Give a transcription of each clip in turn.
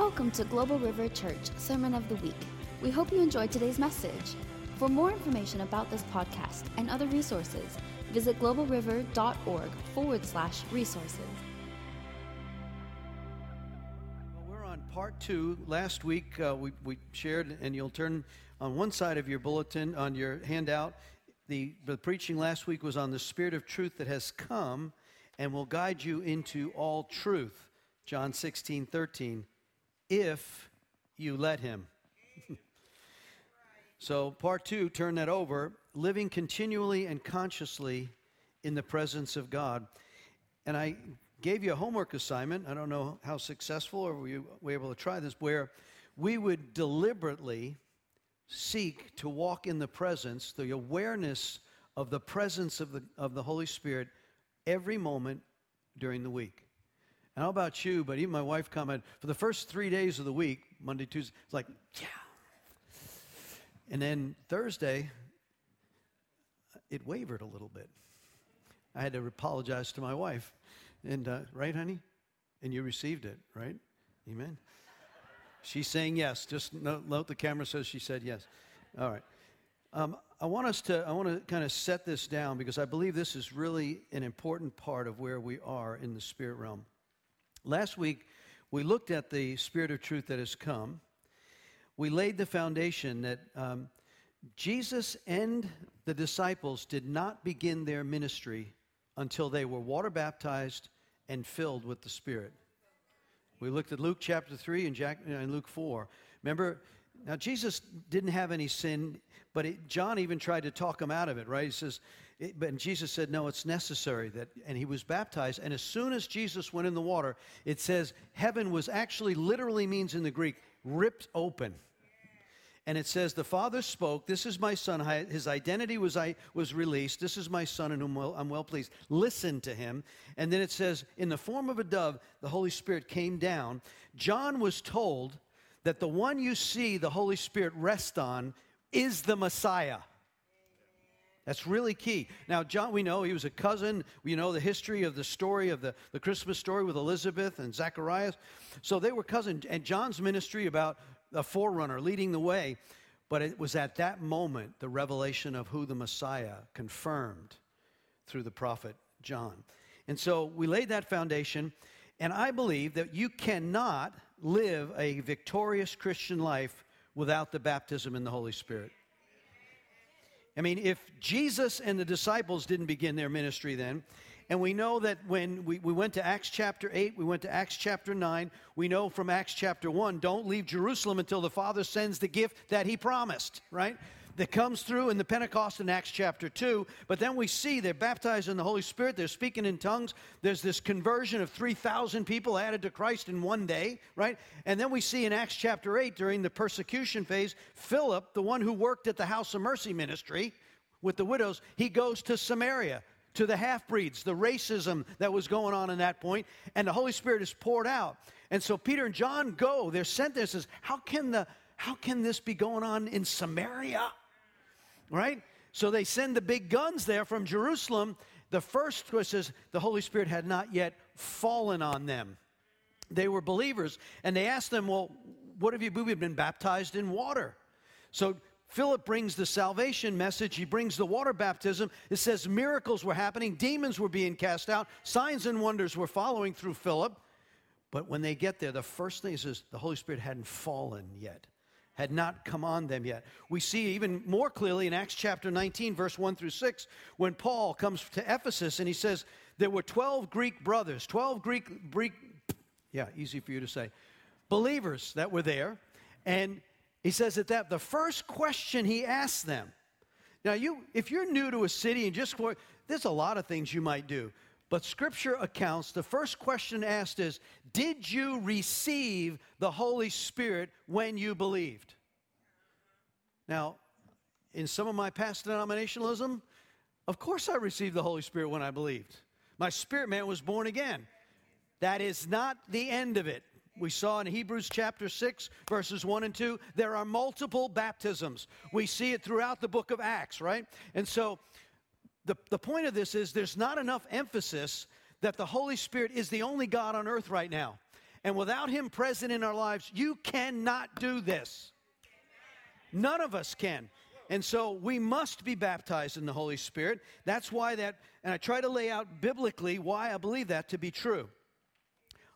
Welcome to Global River Church Sermon of the Week. We hope you enjoyed today's message. For more information about this podcast and other resources, visit globalriver.org/resources. We're on part two. Last week we shared, and you'll turn on one side of your bulletin, on your handout, the preaching last week was on the Spirit of Truth that has come and will guide you into all truth. John 16:13, if you let him. So part two, turn that over, living continually and consciously in the presence of God. And I gave you a homework assignment, I don't know how successful, or were you able to try this, where we would deliberately seek to walk in the presence, the awareness of the presence of the Holy Spirit every moment during the week. And how about you, but even my wife commented, for the first 3 days of the week, Monday, Tuesday, it's like, yeah. And then Thursday, it wavered a little bit. I had to apologize to my wife. And, right, honey? And you received it, right? Amen. She's saying yes. Just note the camera says she said yes. All right. I want to kind of set this down because I believe this is really an important part of where we are in the spirit realm. Last week, we looked at the Spirit of Truth that has come. We laid the foundation that Jesus and the disciples did not begin their ministry until they were water baptized and filled with the Spirit. We looked at Luke chapter 3 and Luke 4. Remember, now Jesus didn't have any sin, but John even tried to talk him out of it, right? He says, but Jesus said, no, it's necessary that, and he was baptized. And as soon as Jesus went in the water, it says heaven was actually, literally means in the Greek, ripped open. And it says, the Father spoke, this is my Son, his identity was released, this is my Son in whom I'm well pleased, listen to him. And then it says, in the form of a dove, the Holy Spirit came down. John was told that the one you see the Holy Spirit rest on is the Messiah. That's really key. Now, John, we know he was a cousin. We know the history of the story of the Christmas story with Elizabeth and Zacharias. So they were cousins. And John's ministry about a forerunner leading the way. But it was at that moment the revelation of who the Messiah confirmed through the prophet John. And so we laid that foundation. And I believe that you cannot live a victorious Christian life without the baptism in the Holy Spirit. I mean, if Jesus and the disciples didn't begin their ministry then, and we know that when we went to Acts chapter 8, we went to Acts chapter 9, we know from Acts chapter 1, don't leave Jerusalem until the Father sends the gift that he promised, right? That comes through in the Pentecost in Acts chapter 2, but then we see they're baptized in the Holy Spirit, they're speaking in tongues, there's this conversion of 3,000 people added to Christ in one day, right? And then we see in Acts chapter 8, during the persecution phase, Philip, the one who worked at the House of Mercy ministry with the widows, he goes to Samaria, to the half-breeds, the racism that was going on in that point, and the Holy Spirit is poured out. And so Peter and John go, they're sent there, says, how can this be going on in Samaria, right? So they send the big guns there from Jerusalem. The first verse says the Holy Spirit had not yet fallen on them. They were believers, and they asked them, well, what have you been baptized in water? So Philip brings the salvation message. He brings the water baptism. It says miracles were happening. Demons were being cast out. Signs and wonders were following through Philip. But when they get there, the first thing is the Holy Spirit hadn't fallen yet, had not come on them yet. We see even more clearly in Acts chapter 19, verse 1 through 6, when Paul comes to Ephesus and he says there were 12 Greek brothers, 12 Greek, yeah, easy for you to say, believers that were there, and he says that the first question he asked them, now if you're new to a city and just, there's a lot of things you might do, but Scripture accounts, the first question asked is, did you receive the Holy Spirit when you believed? Now, in some of my past denominationalism, of course I received the Holy Spirit when I believed. My spirit man was born again. That is not the end of it. We saw in Hebrews chapter 6, verses 1 and 2, there are multiple baptisms. We see it throughout the book of Acts, right? And so the point of this is there's not enough emphasis that the Holy Spirit is the only God on earth right now. And without him present in our lives, you cannot do this. None of us can. And so we must be baptized in the Holy Spirit. That's why that, and I try to lay out biblically why I believe that to be true.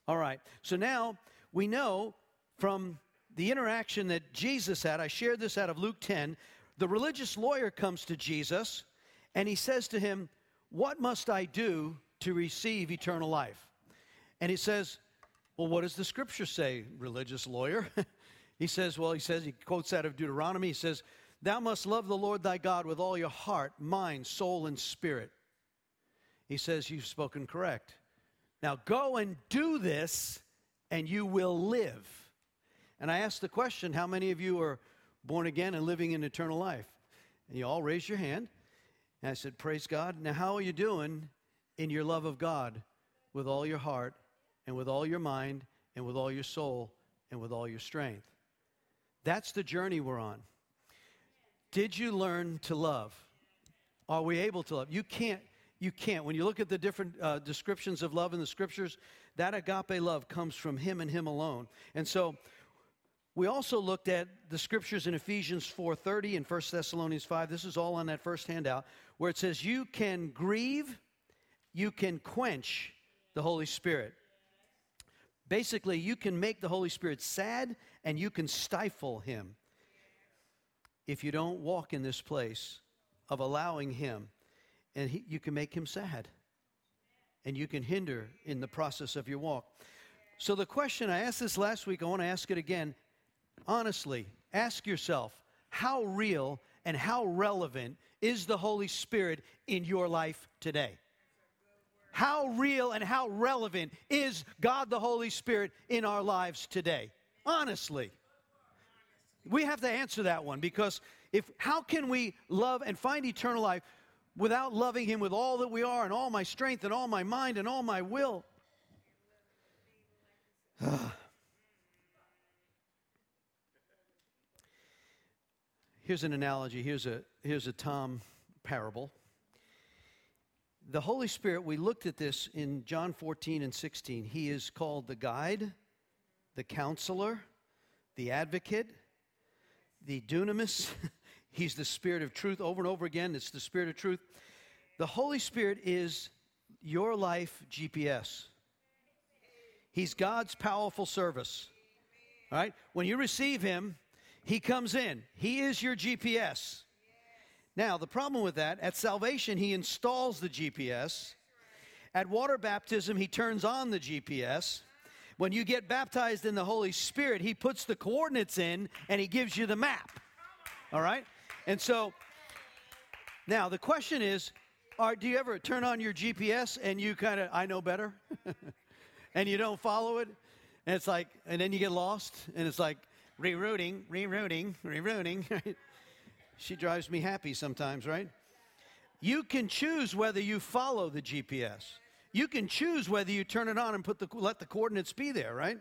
All right, so now we know from the interaction that Jesus had, I shared this out of Luke 10, the religious lawyer comes to Jesus, and he says to him, what must I do to receive eternal life? And he says, well, what does the Scripture say, religious lawyer? He quotes out of Deuteronomy, he says, thou must love the Lord thy God with all your heart, mind, soul, and spirit. He says, you've spoken correct. Now go and do this, and you will live. And I asked the question, how many of you are born again and living in eternal life? And you all raised your hand. And I said, praise God. Now how are you doing in your love of God with all your heart and with all your mind and with all your soul and with all your strength? That's the journey we're on. Did you learn to love? Are we able to love? You can't. When you look at the different descriptions of love in the Scriptures, that agape love comes from him and him alone. And so we also looked at the Scriptures in Ephesians 4:30 and 1 Thessalonians 5. This is all on that first handout where it says you can grieve, you can quench the Holy Spirit. Basically, you can make the Holy Spirit sad and you can stifle him if you don't walk in this place of allowing him, and you can make him sad, and you can hinder in the process of your walk. So the question, I asked this last week, I want to ask it again. Honestly, ask yourself, how real and how relevant is the Holy Spirit in your life today? How real and how relevant is God the Holy Spirit in our lives today? Honestly. We have to answer that one, because how can we love and find eternal life without loving him with all that we are and all my strength and all my mind and all my will? Here's an analogy. Here's a Tom parable. The Holy Spirit, we looked at this in John 14 and 16. He is called the guide, the counselor, the advocate, the dunamis. He's the Spirit of truth. Over and over again, it's the Spirit of truth. The Holy Spirit is your life GPS. He's God's powerful service. All right? When you receive him, he comes in. He is your GPS. Now, the problem with that, at salvation, he installs the GPS. At water baptism, he turns on the GPS. When you get baptized in the Holy Spirit, he puts the coordinates in, and he gives you the map. All right? And so, now the question is, do you ever turn on your GPS and you kind of, I know better, and you don't follow it? And it's like, and then you get lost, and it's like, rerouting, right? She drives me happy sometimes, right? You can choose whether you follow the GPS. You can choose whether you turn it on and let the coordinates be there, right?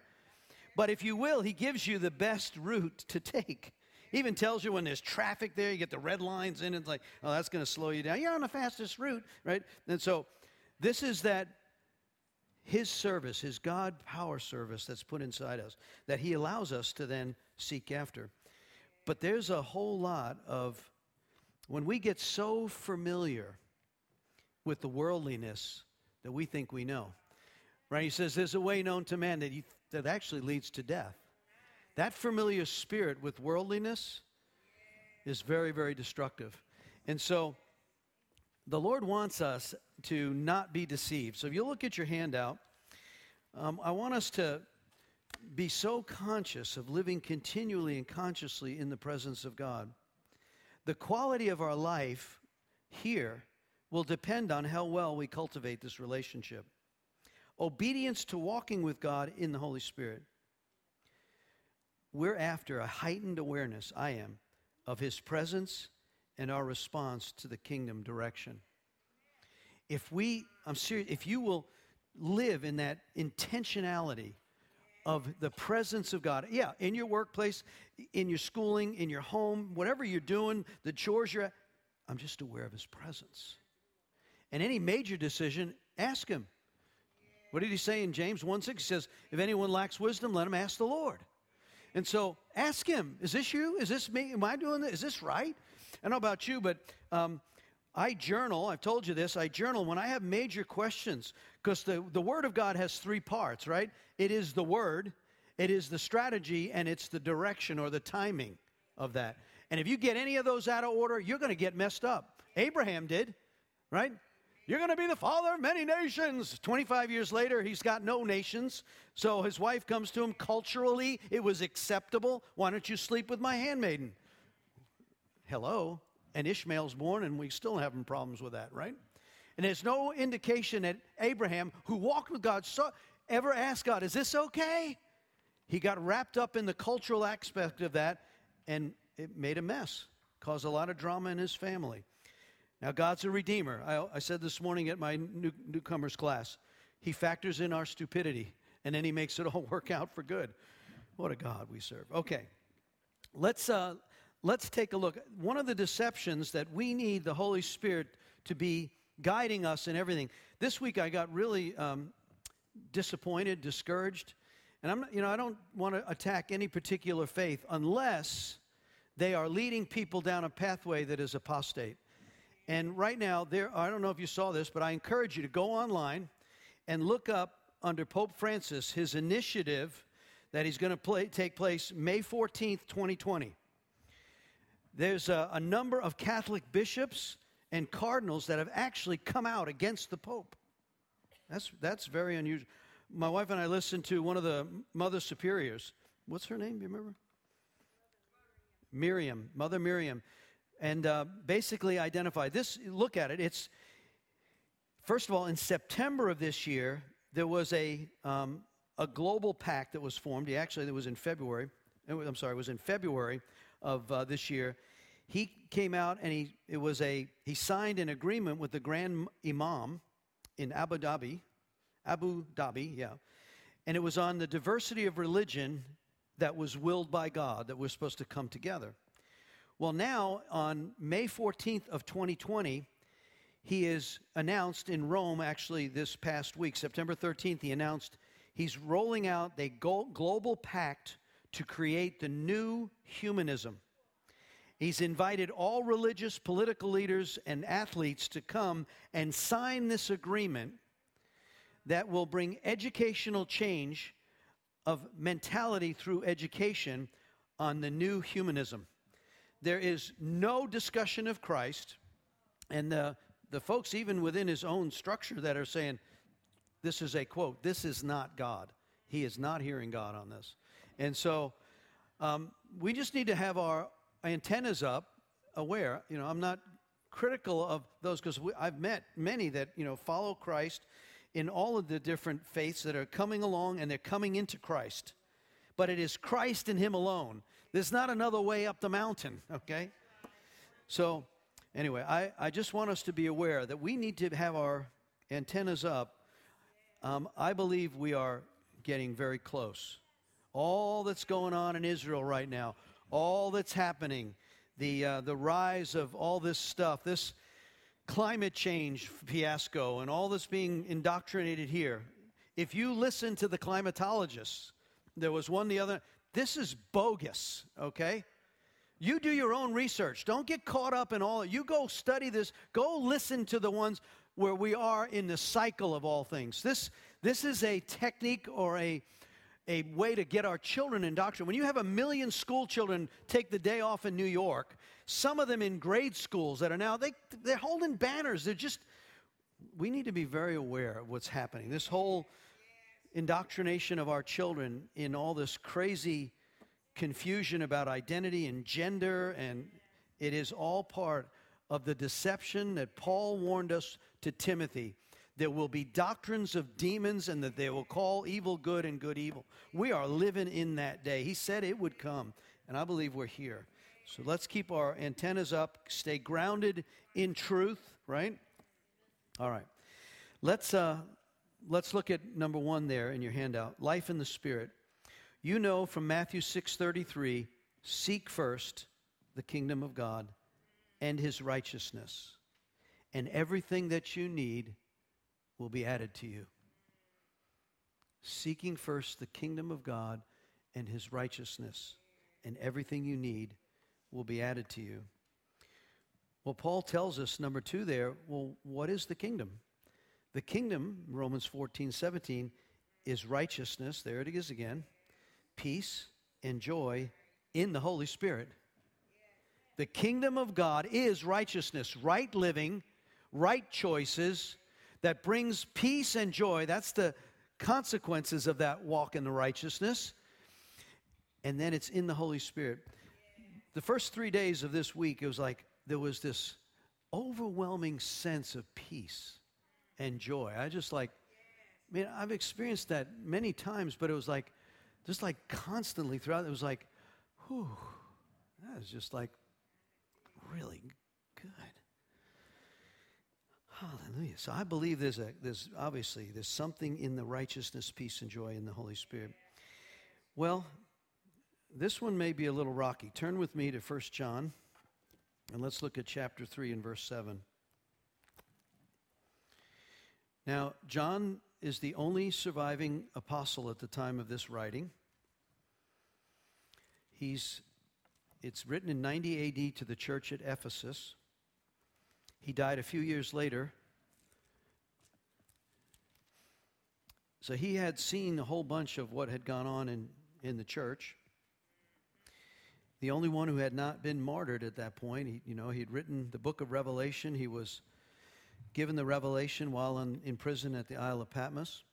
But if you will, he gives you the best route to take. He even tells you when there's traffic there, you get the red lines in, and it's like, oh, that's going to slow you down. You're on the fastest route, right? And so this is that his service, his God power service that's put inside us, that he allows us to then seek after. But there's a whole lot of, when we get so familiar with the worldliness that we think we know, right? He says there's a way known to man that actually leads to death. That familiar spirit with worldliness is very, very destructive. And so the Lord wants us to not be deceived. So if you look at your handout, I want us to be so conscious of living continually and consciously in the presence of God. The quality of our life here will depend on how well we cultivate this relationship. Obedience to walking with God in the Holy Spirit. We're after a heightened awareness, I am, of his presence and our response to the kingdom direction. I'm serious, if you will live in that intentionality of the presence of God, yeah, in your workplace, in your schooling, in your home, whatever you're doing, the chores you're at, I'm just aware of his presence. And any major decision, ask him. What did he say in James 1:6? He says, if anyone lacks wisdom, let him ask the Lord. And so ask him, is this you? Is this me? Am I doing this? Is this right? I don't know about you, but I journal. I've told you this. I journal when I have major questions, because the Word of God has three parts, right? It is the Word, it is the strategy, and it's the direction or the timing of that. And if you get any of those out of order, you're going to get messed up. Abraham did, right? You're going to be the father of many nations. 25 years later, he's got no nations. So his wife comes to him. Culturally, it was acceptable. Why don't you sleep with my handmaiden? Hello. And Ishmael's born, and we still having problems with that, right? And there's no indication that Abraham, who walked with God, ever asked God, is this okay? He got wrapped up in the cultural aspect of that, and it made a mess, caused a lot of drama in his family. Now, God's a redeemer. I said this morning at my newcomers class, he factors in our stupidity, and then he makes it all work out for good. What a God we serve. Okay, let's take a look. One of the deceptions that we need the Holy Spirit to be guiding us in everything. This week I got really disappointed, discouraged, and I don't want to attack any particular faith unless they are leading people down a pathway that is apostate. And right now, I don't know if you saw this, but I encourage you to go online and look up under Pope Francis his initiative that he's going to take place May 14th, 2020. There's a number of Catholic bishops and cardinals that have actually come out against the Pope. That's very unusual. My wife and I listened to one of the Mother Superiors. What's her name? Do you remember? Miriam. Mother Miriam. And basically identify this, look at it, it's, first of all, in September of this year, there was a global pact that was formed. Actually, it was in February of this year. He came out and he signed an agreement with the Grand Imam in Abu Dhabi, yeah. And it was on the diversity of religion that was willed by God, that we're supposed to come together. Well, now, on May 14th of 2020, he is announced in Rome, actually this past week, September 13th, he announced he's rolling out a global pact to create the new humanism. He's invited all religious, political leaders, and athletes to come and sign this agreement that will bring educational change of mentality through education on the new humanism. There is no discussion of Christ, and the folks even within his own structure that are saying, this is a quote, this is not God. He is not hearing God on this. And so we just need to have our antennas up, aware. You know, I'm not critical of those because I've met many that, you know, follow Christ in all of the different faiths that are coming along and they're coming into Christ. But it is Christ and him alone. There's not another way up the mountain, okay? So, anyway, I just want us to be aware that we need to have our antennas up. I believe we are getting very close. All that's going on in Israel right now, all that's happening, the rise of all this stuff, this climate change fiasco, and all that's being indoctrinated here. If you listen to the climatologists, there was one the other. This is bogus, okay? You do your own research. Don't get caught up in all. You go study this. Go listen to the ones where we are in the cycle of all things. This is a technique or a way to get our children indoctrinated. When you have 1 million school children take the day off in New York, some of them in grade schools that are now, they're holding banners. We need to be very aware of what's happening. This whole indoctrination of our children in all this crazy confusion about identity and gender, and it is all part of the deception that Paul warned us to Timothy. There will be doctrines of demons, and that they will call evil good and good evil. We are living in that day. He said it would come, and I believe we're here. So let's keep our antennas up, stay grounded in truth, right? All right. Let's look at number one there in your handout, life in the Spirit. You know from Matthew 6:33, seek first the kingdom of God and his righteousness, and everything that you need will be added to you. seeking first the kingdom of God and his righteousness, and everything you need will be added to you. Well, Paul tells us, number two there, well, what is the kingdom? The kingdom, Romans 14:17, is righteousness, there it is again, peace and joy in the Holy Spirit. The kingdom of God is righteousness, right living, right choices that brings peace and joy. That's the consequences of that walk in the righteousness. And then it's in the Holy Spirit. The first 3 days of this week, it was like there was this overwhelming sense of peace and joy. I just like, man, I've experienced that many times, but it was like, just like constantly throughout, it was like, whew, that was just like really good. Hallelujah. So I believe there's something in the righteousness, peace, and joy in the Holy Spirit. Well, this one may be a little rocky. Turn with me to 1 John, and let's look at chapter 3 and verse 7. Now, John is the only surviving apostle at the time of this writing. It's written in 90 AD to the church at Ephesus. He died a few years later. So he had seen a whole bunch of what had gone on in the church. The only one who had not been martyred at that point, he had written the book of Revelation. He was given the revelation while in prison at the Isle of Patmos.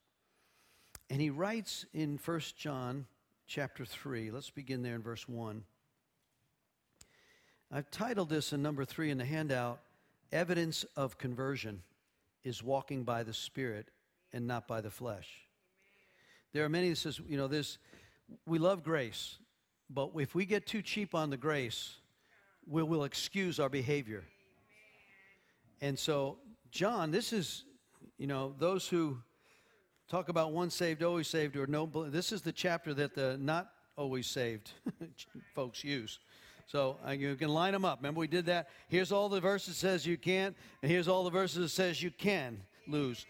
And he writes in 1 John chapter 3. Let's begin there in verse 1. I've titled this in number 3 in the handout, Evidence of Conversion is Walking by the Spirit and Not by the Flesh. There are many that says, we love grace. But if we get too cheap on the grace, we will excuse our behavior. And so, John, this is, those who talk about once saved, always saved, or no, this is the chapter that the not always saved folks use. So you can line them up. Remember we did that? Here's all the verses that says you can't, and here's all the verses that says you can lose.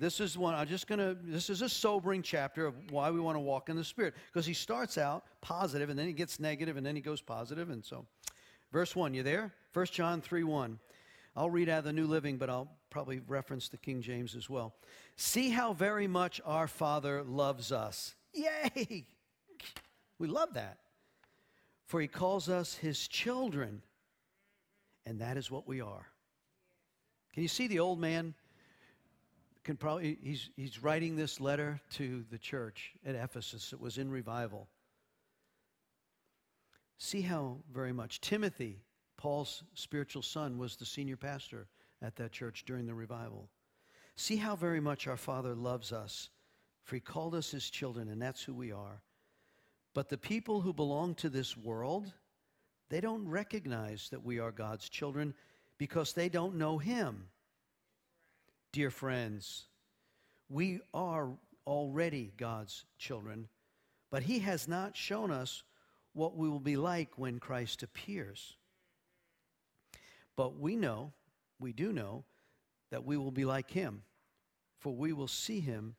This is one. This is a sobering chapter of why we want to walk in the Spirit, because he starts out positive and then he gets negative and then he goes positive. And so, verse 1, you there? 1 John 3:1. I'll read out of the New Living, but I'll probably reference the King James as well. See how very much our Father loves us. Yay! We love that. For he calls us his children, and that is what we are. Can you see the old man? He's writing this letter to the church at Ephesus. It was in revival. See how very much Timothy, Paul's spiritual son, was the senior pastor at that church during the revival. See how very much our Father loves us, for he called us his children, and that's who we are. But the people who belong to this world, they don't recognize that we are God's children because they don't know him. Dear friends, we are already God's children, but he has not shown us what we will be like when Christ appears. But we do know, that we will be like him, for we will see him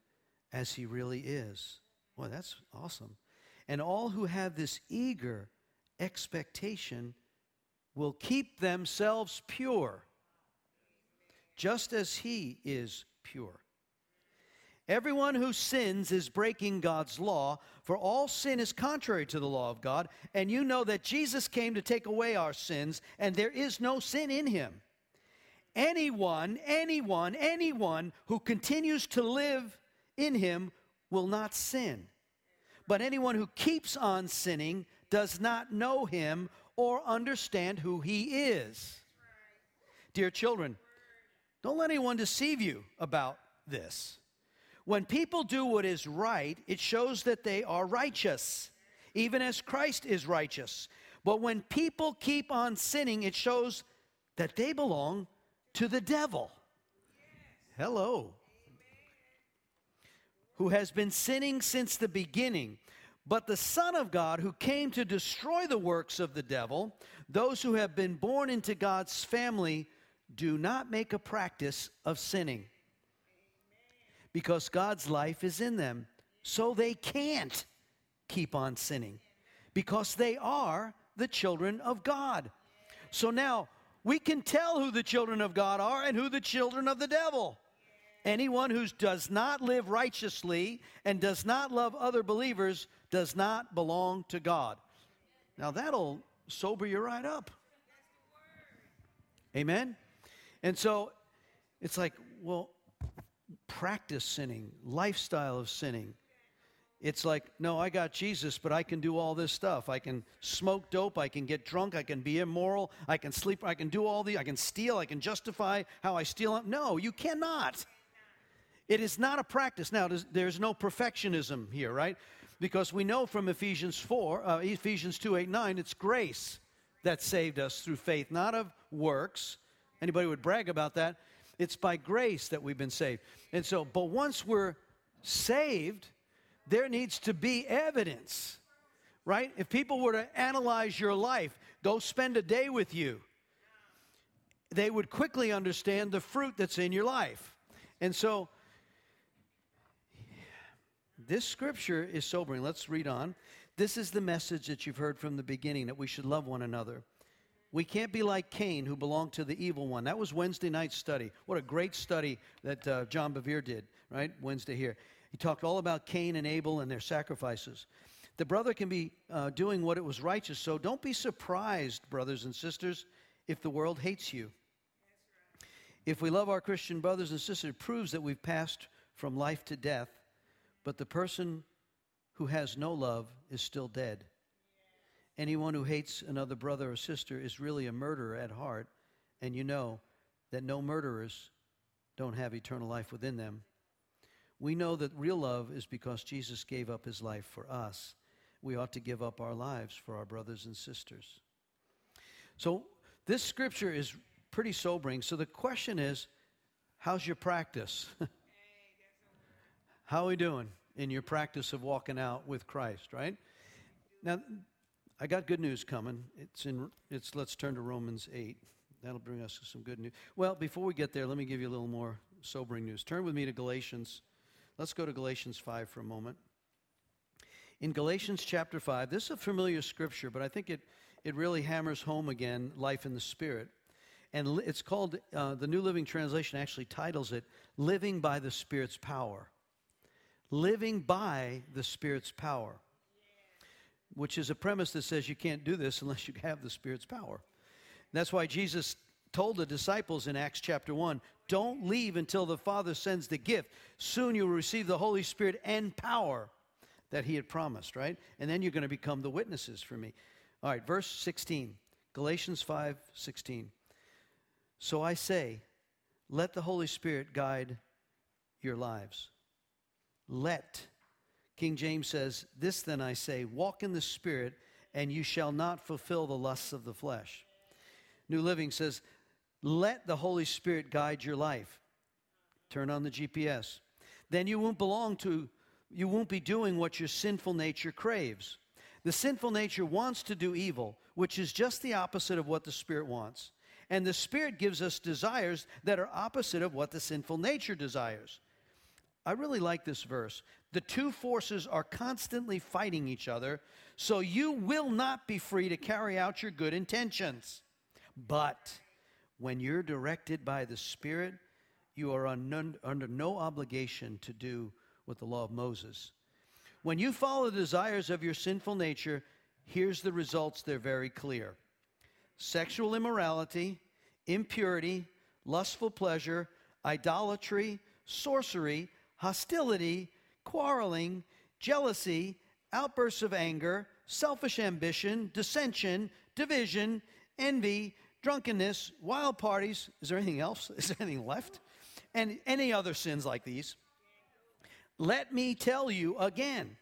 as he really is. Well, that's awesome. And all who have this eager expectation will keep themselves pure, just as he is pure. Everyone who sins is breaking God's law, for all sin is contrary to the law of God, and you know that Jesus came to take away our sins, and there is no sin in him. Anyone who continues to live in him will not sin. But anyone who keeps on sinning does not know him or understand who he is. Dear children, don't let anyone deceive you about this. When people do what is right, it shows that they are righteous, even as Christ is righteous. But when people keep on sinning, it shows that they belong to the devil. Hello. Who has been sinning since the beginning. But the Son of God, who came to destroy the works of the devil, those who have been born into God's family do not make a practice of sinning, because God's life is in them. so they can't keep on sinning because they are the children of God. So now we can tell who the children of God are and who the children of the devil. Anyone who does not live righteously and does not love other believers does not belong to God. Now that'll sober you right up. Amen? And so it's like, well, practice sinning, lifestyle of sinning. It's like, no, I got Jesus, but I can do all this stuff. I can smoke dope. I can get drunk. I can be immoral. I can sleep. I can do all these. I can steal. I can justify how I steal. No, you cannot. It is not a practice. Now, there's no perfectionism here, right? Because we know from Ephesians 2, 8, 9, it's grace that saved us through faith, not of works. Anybody would brag about that. It's by grace that we've been saved. And so, but once we're saved, there needs to be evidence, right? If people were to analyze your life, go spend a day with you, they would quickly understand the fruit that's in your life. And so, this scripture is sobering. Let's read on. This is the message that you've heard from the beginning, that we should love one another. We can't be like Cain, who belonged to the evil one. That was Wednesday night's study. What a great study that John Bevere did, right, Wednesday here. He talked all about Cain and Abel and their sacrifices. The brother can be doing what it was righteous, so don't be surprised, brothers and sisters, if the world hates you. That's right. If we love our Christian brothers and sisters, it proves that we've passed from life to death, but the person who has no love is still dead. Anyone who hates another brother or sister is really a murderer at heart, and you know that no murderers don't have eternal life within them. We know that real love is because Jesus gave up his life for us. We ought to give up our lives for our brothers and sisters. So this scripture is pretty sobering. So the question is, how's your practice? How are we doing in your practice of walking out with Christ, right? Now, I got good news coming. Let's turn to Romans 8. That'll bring us some good news. Well, before we get there, let me give you a little more sobering news. Turn with me to Galatians. Let's go to Galatians 5 for a moment. In Galatians chapter 5, this is a familiar scripture, but I think it really hammers home again life in the Spirit. And it's called, the New Living Translation actually titles it, Living by the Spirit's Power. Living by the Spirit's Power, which is a premise that says you can't do this unless you have the Spirit's power. And that's why Jesus told the disciples in Acts chapter 1, don't leave until the Father sends the gift. Soon you will receive the Holy Spirit and power that he had promised, right? And then you're going to become the witnesses for me. All right, verse 16, Galatians 5, 16. So I say, let the Holy Spirit guide your lives. Let. King James says, this then I say, walk in the Spirit, and you shall not fulfill the lusts of the flesh. New Living says, let the Holy Spirit guide your life. Turn on the GPS. Then you won't be doing what your sinful nature craves. The sinful nature wants to do evil, which is just the opposite of what the Spirit wants. And the Spirit gives us desires that are opposite of what the sinful nature desires. I really like this verse. The two forces are constantly fighting each other, so you will not be free to carry out your good intentions. But when you're directed by the Spirit, you are under no obligation to do what the law of Moses. When you follow the desires of your sinful nature, here's the results. They're very clear. Sexual immorality, impurity, lustful pleasure, idolatry, sorcery, hostility, quarreling, jealousy, outbursts of anger, selfish ambition, dissension, division, envy, drunkenness, wild parties. Is there anything else? Is there anything left? And any other sins like these. Let me tell you again,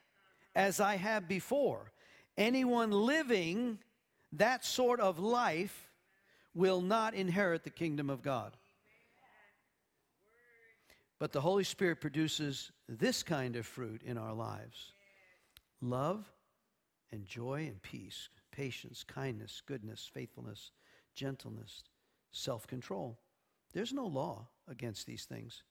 as I have before, anyone living that sort of life will not inherit the kingdom of God. But the Holy Spirit produces this kind of fruit in our lives. Love and joy and peace, patience, kindness, goodness, faithfulness, gentleness, self-control. There's no law against these things.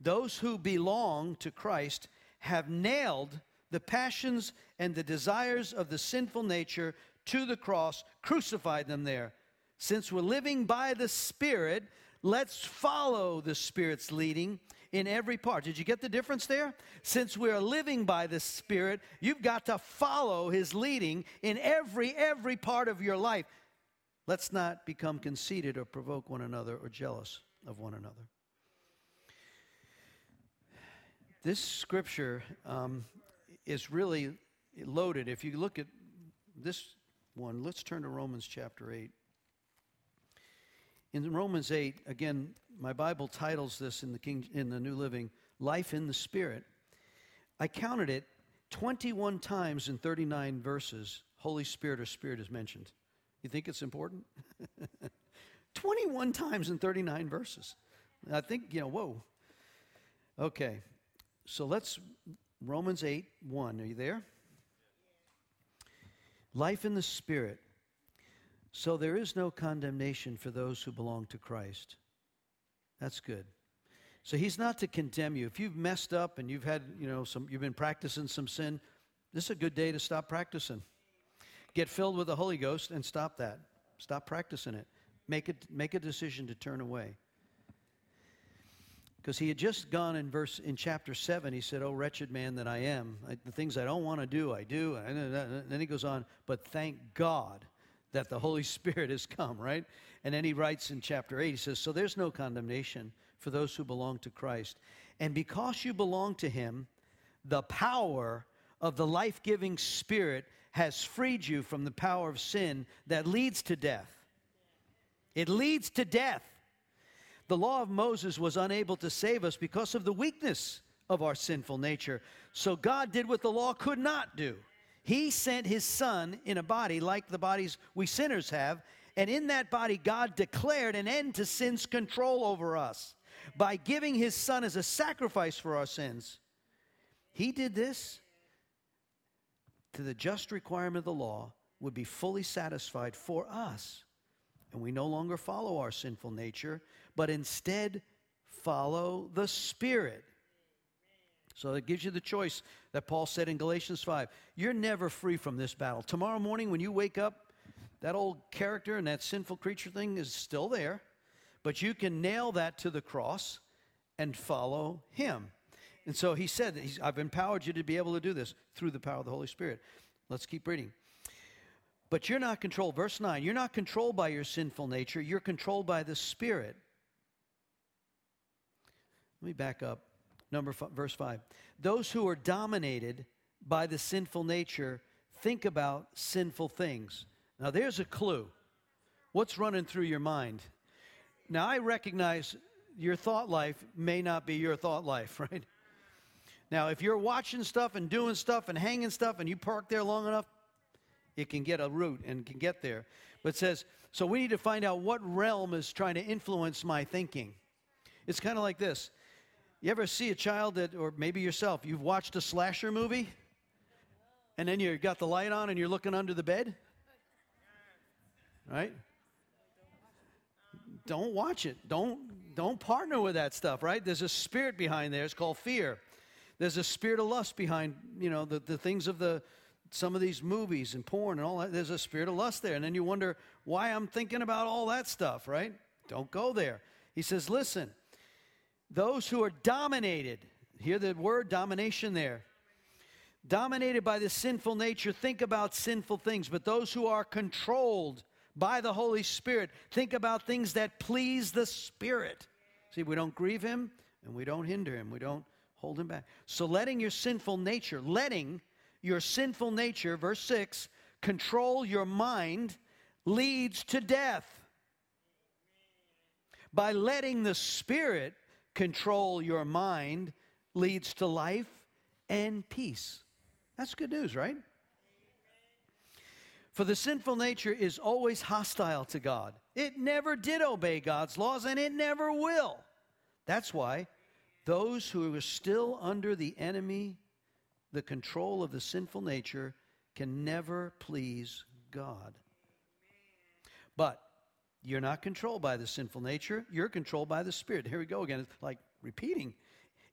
Those who belong to Christ have nailed the passions and the desires of the sinful nature to the cross, crucified them there. Since we're living by the Spirit, let's follow the Spirit's leading in every part. Did you get the difference there? Since we are living by the Spirit, you've got to follow His leading in every part of your life. Let's not become conceited or provoke one another or jealous of one another. This scripture is really loaded. If you look at this one, let's turn to Romans chapter 8. In Romans 8, again, my Bible titles this in the New Living, Life in the Spirit. I counted it 21 times in 39 verses, Holy Spirit or Spirit is mentioned. You think it's important? 21 times in 39 verses. I think, whoa. Okay, so let's, Romans 8, 1. Are you there? Life in the Spirit. So there is no condemnation for those who belong to Christ. That's good. So He's not to condemn you. If you've messed up and you've had, you've been practicing some sin, this is a good day to stop practicing. Get filled with the Holy Ghost and stop that. Stop practicing it. Make a decision to turn away. Because he had just gone in chapter 7, he said, "Oh, wretched man that I am. The things I don't want to do, I do." And then he goes on, "But thank God that the Holy Spirit has come," right? And then he writes in chapter 8, he says, "So there's no condemnation for those who belong to Christ. And because you belong to Him, the power of the life-giving Spirit has freed you from the power of sin that leads to death." It leads to death. The law of Moses was unable to save us because of the weakness of our sinful nature. So God did what the law could not do. He sent His Son in a body like the bodies we sinners have, and in that body God declared an end to sin's control over us by giving His Son as a sacrifice for our sins. He did this to the just requirement of the law would be fully satisfied for us, and we no longer follow our sinful nature, but instead follow the Spirit. So it gives you the choice that Paul said in Galatians 5. You're never free from this battle. Tomorrow morning when you wake up, that old character and that sinful creature thing is still there, but you can nail that to the cross and follow Him. And so he said, "I've empowered you to be able to do this through the power of the Holy Spirit." Let's keep reading. But you're not controlled. Verse 9, you're not controlled by your sinful nature. You're controlled by the Spirit. Let me back up. Verse 5. Those who are dominated by the sinful nature think about sinful things. Now, there's a clue. What's running through your mind? Now, I recognize your thought life may not be your thought life, right? Now, if you're watching stuff and doing stuff and hanging stuff and you park there long enough, it can get a root and can get there. But it says, so we need to find out what realm is trying to influence my thinking. It's kind of like this. You ever see a child that, or maybe yourself, you've watched a slasher movie, and then you got the light on and you're looking under the bed? Right? Don't watch it. Don't partner with that stuff, right? There's a spirit behind there. It's called fear. There's a spirit of lust behind, the things of some of these movies and porn and all that. There's a spirit of lust there. And then you wonder why I'm thinking about all that stuff, right? Don't go there. He says, listen. Those who are dominated, hear the word domination there, dominated by the sinful nature, think about sinful things. But those who are controlled by the Holy Spirit, think about things that please the Spirit. See, we don't grieve Him, and we don't hinder Him. We don't hold Him back. So letting your sinful nature, verse 6, control your mind leads to death. By letting the Spirit control your mind leads to life and peace. That's good news, right? For the sinful nature is always hostile to God. It never did obey God's laws, and it never will. That's why those who are still under the enemy, the control of the sinful nature, can never please God. But you're not controlled by the sinful nature. You're controlled by the Spirit. Here we go again. It's like repeating.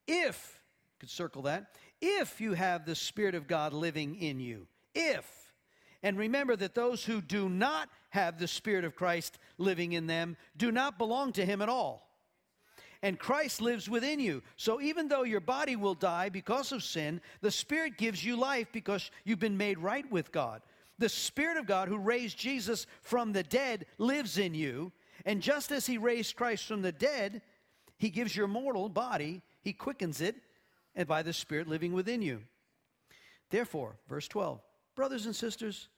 If could circle that. If you have the Spirit of God living in you. If. And remember that those who do not have the Spirit of Christ living in them do not belong to Him at all. And Christ lives within you. So even though your body will die because of sin, the Spirit gives you life because you've been made right with God. The Spirit of God who raised Jesus from the dead lives in you. And just as He raised Christ from the dead, He gives your mortal body, He quickens it, and by the Spirit living within you. Therefore, verse 12, brothers and sisters,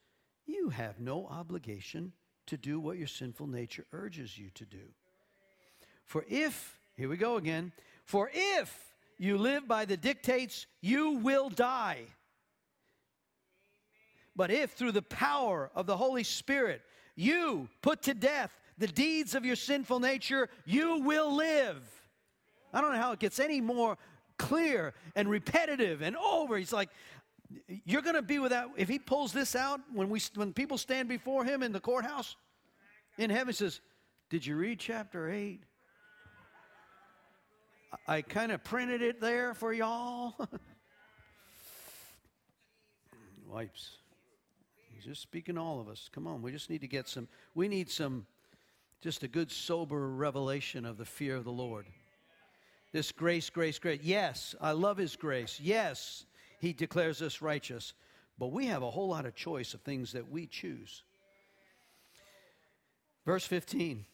you have no obligation to do what your sinful nature urges you to do. For if, here we go again, for if you live by the dictates, you will die. But if through the power of the Holy Spirit you put to death the deeds of your sinful nature, you will live. I don't know how it gets any more clear and repetitive and over. He's like, you're going to be without. If he pulls this out, when people stand before him in the courthouse in heaven, he says, did you read chapter 8? I kind of printed it there for y'all. Wipes. He's just speaking to all of us. Come on, we just need to get some. We need some, just a good sober revelation of the fear of the Lord. This grace. Yes, I love His grace. Yes, He declares us righteous. But we have a whole lot of choice of things that we choose. Verse 15.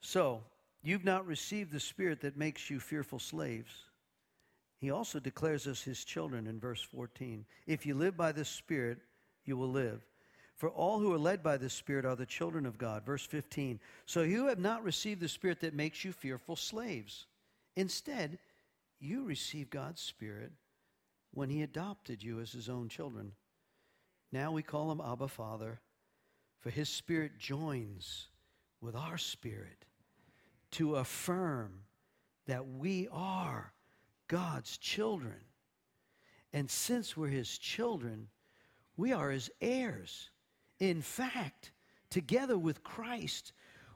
So, you've not received the Spirit that makes you fearful slaves. He also declares us His children in verse 14. If you live by the Spirit, you will live. For all who are led by the Spirit are the children of God. Verse 15. So you have not received the Spirit that makes you fearful slaves. Instead, you receive God's Spirit when He adopted you as His own children. Now we call Him Abba Father, for His Spirit joins with our spirit to affirm that we are God's children. And since we're His children, we are His heirs. In fact, together with Christ,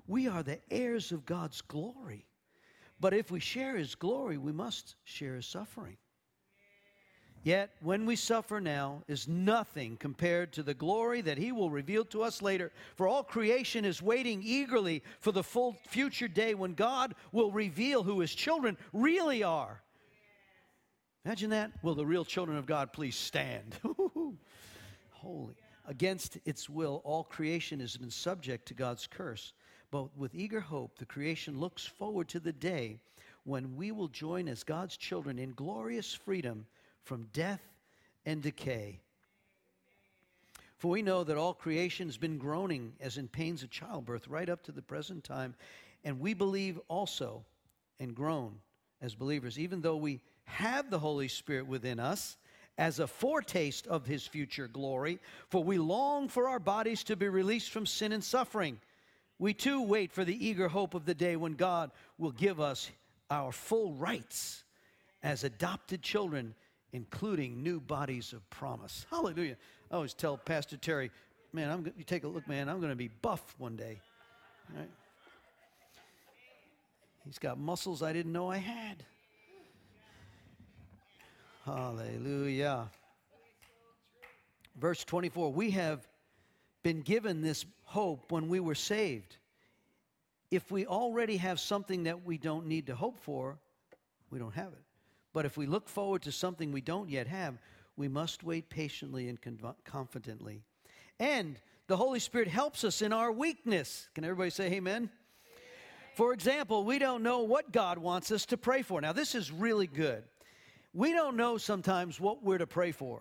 we are the heirs of God's glory. But if we share His glory, we must share His suffering. Yet, when we suffer now is nothing compared to the glory that He will reveal to us later. For all creation is waiting eagerly for the full future day when God will reveal who His children really are. Imagine that. Will the real children of God please stand? Holy. Against its will, all creation has been subject to God's curse. But with eager hope, the creation looks forward to the day when we will join as God's children in glorious freedom from death and decay. For we know that all creation has been groaning as in pains of childbirth right up to the present time. And we believe also and groan as believers, even though we have the Holy Spirit within us, as a foretaste of His future glory, for we long for our bodies to be released from sin and suffering. We too wait for the eager hope of the day when God will give us our full rights as adopted children, including new bodies of promise. Hallelujah. I always tell Pastor Terry, man, you take a look, man, I'm going to be buff one day. All right? He's got muscles I didn't know I had. Hallelujah. Verse 24, we have been given this hope when we were saved. If we already have something that we don't need to hope for, we don't have it. But if we look forward to something we don't yet have, we must wait patiently and confidently. And the Holy Spirit helps us in our weakness. Can everybody say amen? For example, we don't know what God wants us to pray for. Now, this is really good. We don't know sometimes what we're to pray for,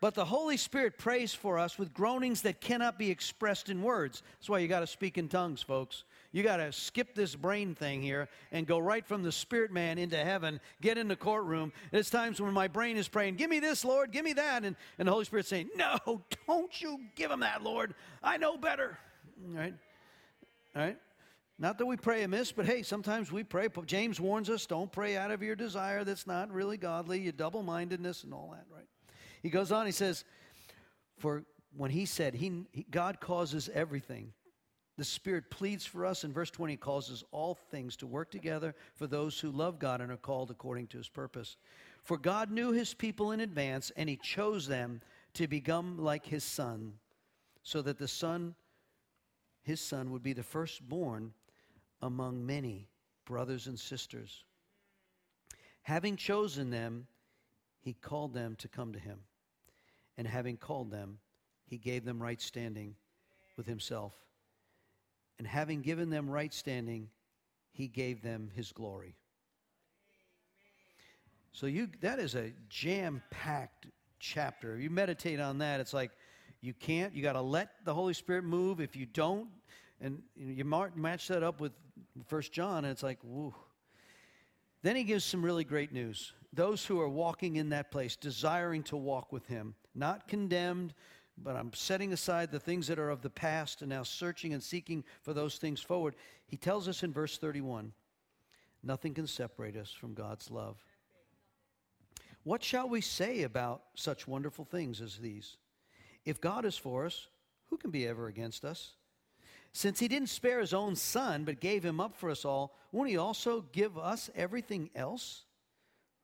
but the Holy Spirit prays for us with groanings that cannot be expressed in words. That's why you got to speak in tongues, folks. You got to skip this brain thing here and go right from the spirit man into heaven, get in the courtroom. There's times when my brain is praying, give me this, Lord, give me that. And the Holy Spirit's saying, no, don't you give him that, Lord. I know better. All right. Not that we pray amiss, but hey, sometimes we pray. James warns us, don't pray out of your desire. That's not really godly, your double-mindedness and all that, right? He goes on, he says, for when he said, God causes everything The Spirit pleads for us, and verse 20 causes all things to work together for those who love God and are called according to his purpose. For God knew his people in advance, and he chose them to become like his Son, so that the Son, his Son, would be the firstborn among many brothers and sisters. Having chosen them, he called them to come to him. And having called them, he gave them right standing with himself. And having given them right standing, he gave them his glory. So that is a jam-packed chapter. You meditate on that, it's like you got to let the Holy Spirit move. If you don't, and you match that up with 1 John, and it's like, woo. Then he gives some really great news. Those who are walking in that place, desiring to walk with him, not condemned, but I'm setting aside the things that are of the past and now searching and seeking for those things forward. He tells us in verse 31, nothing can separate us from God's love. What shall we say about such wonderful things as these? If God is for us, who can be ever against us? Since he didn't spare his own Son, but gave him up for us all, won't he also give us everything else?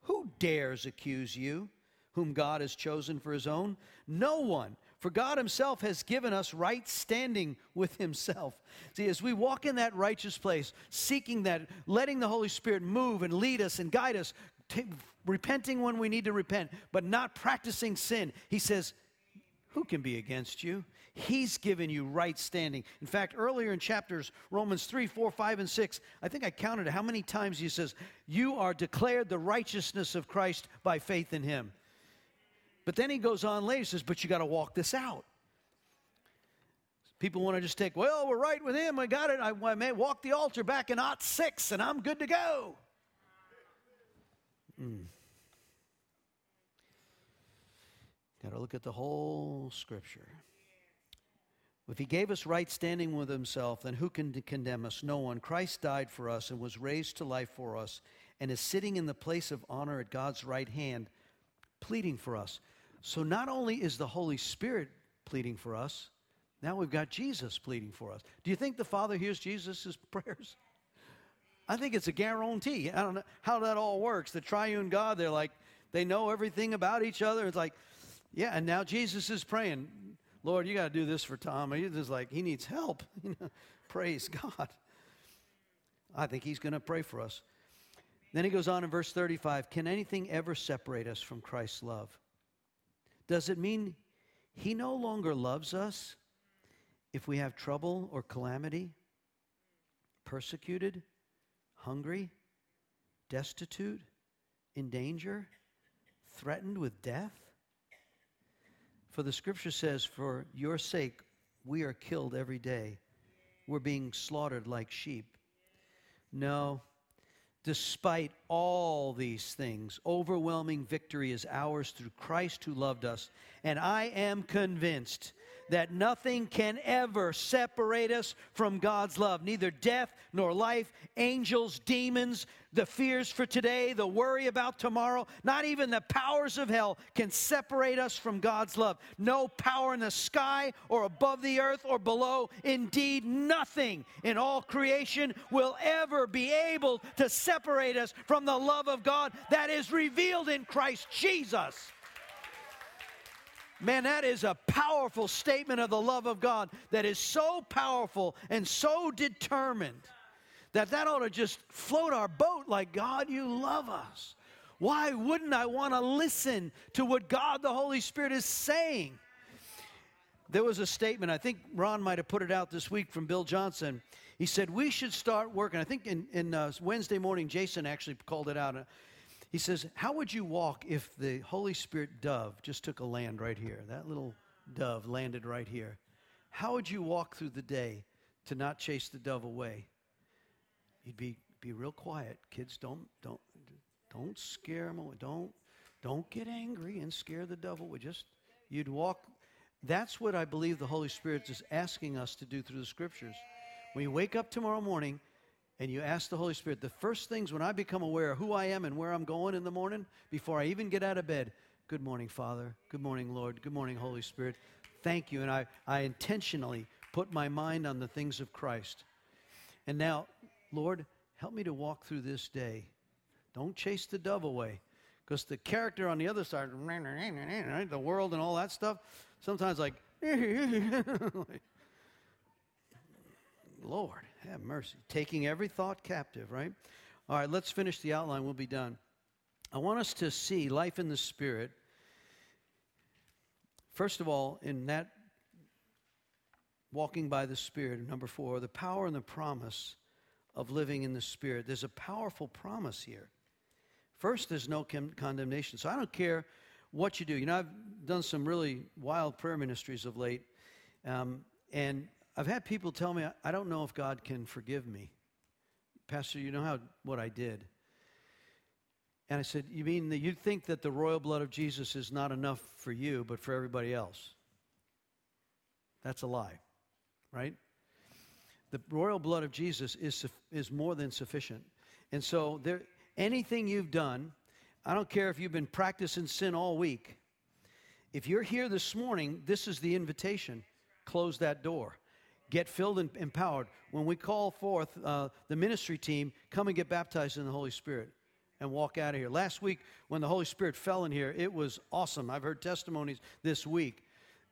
Who dares accuse you, whom God has chosen for his own? No one, for God himself has given us right standing with himself. See, as we walk in that righteous place, seeking that, letting the Holy Spirit move and lead us and guide us, repenting when we need to repent, but not practicing sin, he says, who can be against you? He's given you right standing. In fact, earlier in chapters, Romans 3, 4, 5, and 6, I think I counted how many times he says, you are declared the righteousness of Christ by faith in him. But then he goes on later and says, but you got to walk this out. People want to just take, well, we're right with him. I got it. I may walk the altar back in Ot 6, and I'm good to go. Got to look at the whole Scripture. If he gave us right standing with himself, then who can condemn us? No one. Christ died for us and was raised to life for us and is sitting in the place of honor at God's right hand, pleading for us. So not only is the Holy Spirit pleading for us, now we've got Jesus pleading for us. Do you think the Father hears Jesus' prayers? I think it's a guarantee. I don't know how that all works. The triune God, they're like, they know everything about each other. It's like, yeah, and now Jesus is praying, Lord, you got to do this for Tom. He's just like, he needs help. Praise God. I think he's going to pray for us. Then he goes on in verse 35, can anything ever separate us from Christ's love? Does it mean he no longer loves us if we have trouble or calamity, persecuted, hungry, destitute, in danger, threatened with death? For the Scripture says, for your sake, we are killed every day. We're being slaughtered like sheep. No, despite all these things, overwhelming victory is ours through Christ who loved us. And I am convinced that nothing can ever separate us from God's love. Neither death nor life, angels, demons, the fears for today, the worry about tomorrow, not even the powers of hell can separate us from God's love. No power in the sky or above the earth or below. Indeed, nothing in all creation will ever be able to separate us from the love of God that is revealed in Christ Jesus. Man, that is a powerful statement of the love of God that is so powerful and so determined that ought to just float our boat like, God, you love us. Why wouldn't I want to listen to what God the Holy Spirit is saying? There was a statement, I think Ron might have put it out this week from Bill Johnson. He said, we should start working. I think in Wednesday morning, Jason actually called it out. He says, how would you walk if the Holy Spirit dove just took a land right here? That little dove landed right here. How would you walk through the day to not chase the dove away? You'd be real quiet. Kids, don't scare them away. Don't get angry and scare the dove away. You'd walk. That's what I believe the Holy Spirit is asking us to do through the Scriptures. When you wake up tomorrow morning, and you ask the Holy Spirit, the first things when I become aware of who I am and where I'm going in the morning, before I even get out of bed, good morning, Father. Good morning, Lord. Good morning, Holy Spirit. Thank you. And I intentionally put my mind on the things of Christ. And now, Lord, help me to walk through this day. Don't chase the dove away, because the character on the other side, the world and all that stuff, sometimes like, Lord, have mercy. Taking every thought captive, right? All right, let's finish the outline. We'll be done. I want us to see life in the Spirit. First of all, in that walking by the Spirit, number 4, the power and the promise of living in the Spirit. There's a powerful promise here. First, there's no condemnation. So I don't care what you do. You know, I've done some really wild prayer ministries of late, and I've had people tell me, I don't know if God can forgive me. Pastor, you know what I did. And I said, you mean that you think that the royal blood of Jesus is not enough for you, but for everybody else? That's a lie, right? The royal blood of Jesus is more than sufficient. And so anything you've done, I don't care if you've been practicing sin all week. If you're here this morning, this is the invitation. Close that door. Get filled and empowered. When we call forth the ministry team, come and get baptized in the Holy Spirit and walk out of here. Last week, when the Holy Spirit fell in here, it was awesome. I've heard testimonies this week.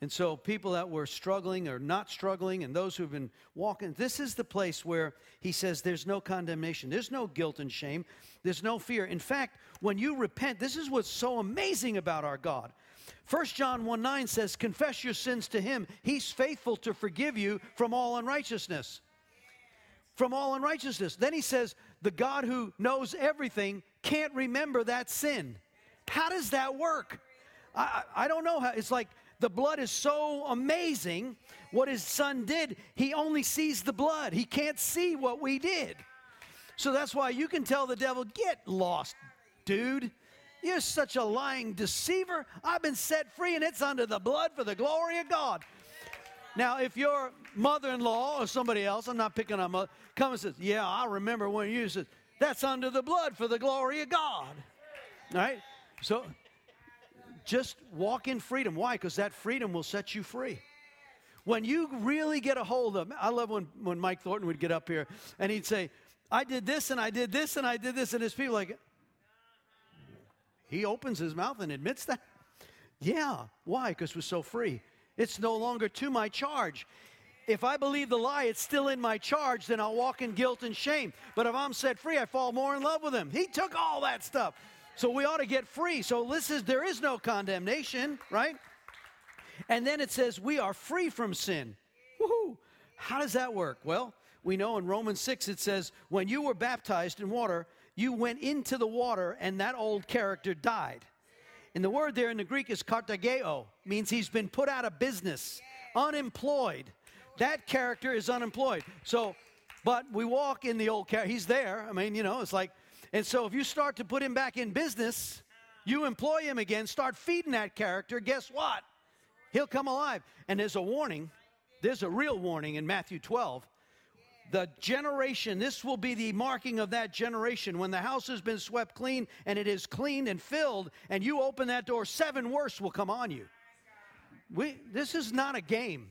And so people that were struggling or not struggling and those who've been walking, this is the place where he says there's no condemnation. There's no guilt and shame. There's no fear. In fact, when you repent, this is what's so amazing about our God. 1 John 1:9 says, confess your sins to him. He's faithful to forgive you from all unrighteousness. From all unrighteousness. Then he says, the God who knows everything can't remember that sin. How does that work? I don't know how. It's like, the blood is so amazing. What his son did, he only sees the blood. He can't see what we did. So that's why you can tell the devil, get lost, dude. You're such a lying deceiver. I've been set free, and it's under the blood for the glory of God. Now, if your mother-in-law or somebody else, I'm not picking on mother, comes and says, yeah, I remember when you said, that's under the blood for the glory of God. All right? So just walk in freedom. Why? Because that freedom will set you free. When you really get a hold of, I love when Mike Thornton would get up here and he'd say, I did this and I did this and I did this. And his people like, he opens his mouth and admits that. Yeah. Why? Because we're so free. It's no longer to my charge. If I believe the lie, it's still in my charge, then I'll walk in guilt and shame. But if I'm set free, I fall more in love with him. He took all that stuff. So we ought to get free. So there is no condemnation, right? And then it says we are free from sin. Woohoo! How does that work? Well, we know in Romans 6 it says, when you were baptized in water, you went into the water and that old character died. And the word there in the Greek is kartageo, means he's been put out of business, unemployed. That character is unemployed. So, but we walk in the old character. He's there. I mean, you know, it's like, and so if you start to put him back in business, you employ him again, start feeding that character, guess what? He'll come alive. And there's a warning. There's a real warning in Matthew 12. The generation, this will be the marking of that generation. When the house has been swept clean and it is clean and filled, and you open that door, 7 worse will come on you. This is not a game.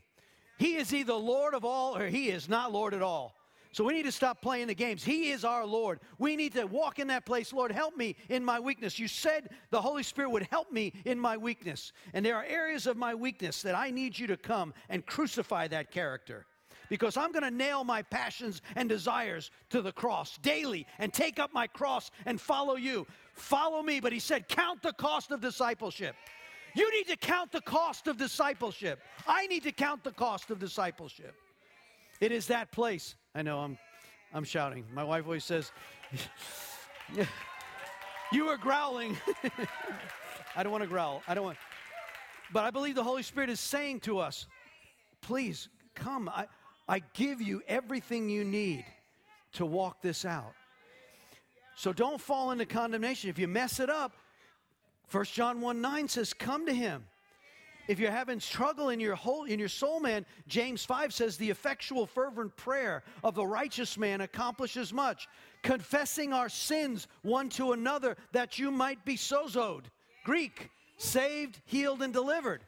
He is either Lord of all or he is not Lord at all. So we need to stop playing the games. He is our Lord. We need to walk in that place. Lord, help me in my weakness. You said the Holy Spirit would help me in my weakness. And there are areas of my weakness that I need you to come and crucify that character. Because I'm going to nail my passions and desires to the cross daily and take up my cross and follow you. Follow me. But he said, count the cost of discipleship. You need to count the cost of discipleship. I need to count the cost of discipleship. It is that place. I know I'm shouting. My wife always says, you were growling. I don't want to growl. But I believe the Holy Spirit is saying to us, please come. I give you everything you need to walk this out. So don't fall into condemnation. If you mess it up, 1 John 1:9 says, come to him. If you're having struggle in your soul, man, James 5 says the effectual fervent prayer of the righteous man accomplishes much, confessing our sins one to another that you might be sozoed, Greek, saved, healed, and delivered.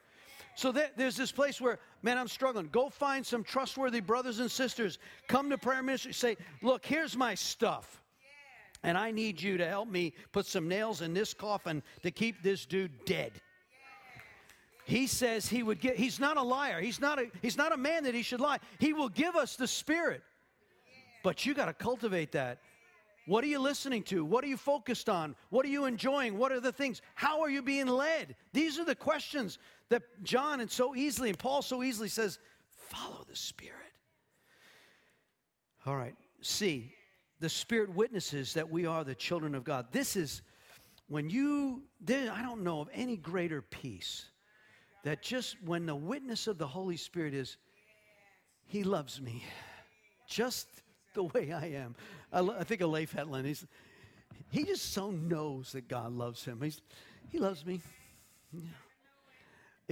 So there's this place where, man, I'm struggling. Go find some trustworthy brothers and sisters. Come to prayer ministry. Say, look, here's my stuff. And I need you to help me put some nails in this coffin to keep this dude dead. He says he would get, he's not a liar. He's not a man that he should lie. He will give us the Spirit. But you got to cultivate that. What are you listening to? What are you focused on? What are you enjoying? What are the things? How are you being led? These are the questions that John and so easily and Paul so easily says, follow the Spirit. All right. C, the Spirit witnesses that we are the children of God. This is when I don't know of any greater peace that just when the witness of the Holy Spirit is, he loves me just the way I am. I think of Leif Hetland. He just so knows that God loves him. He loves me. Yeah.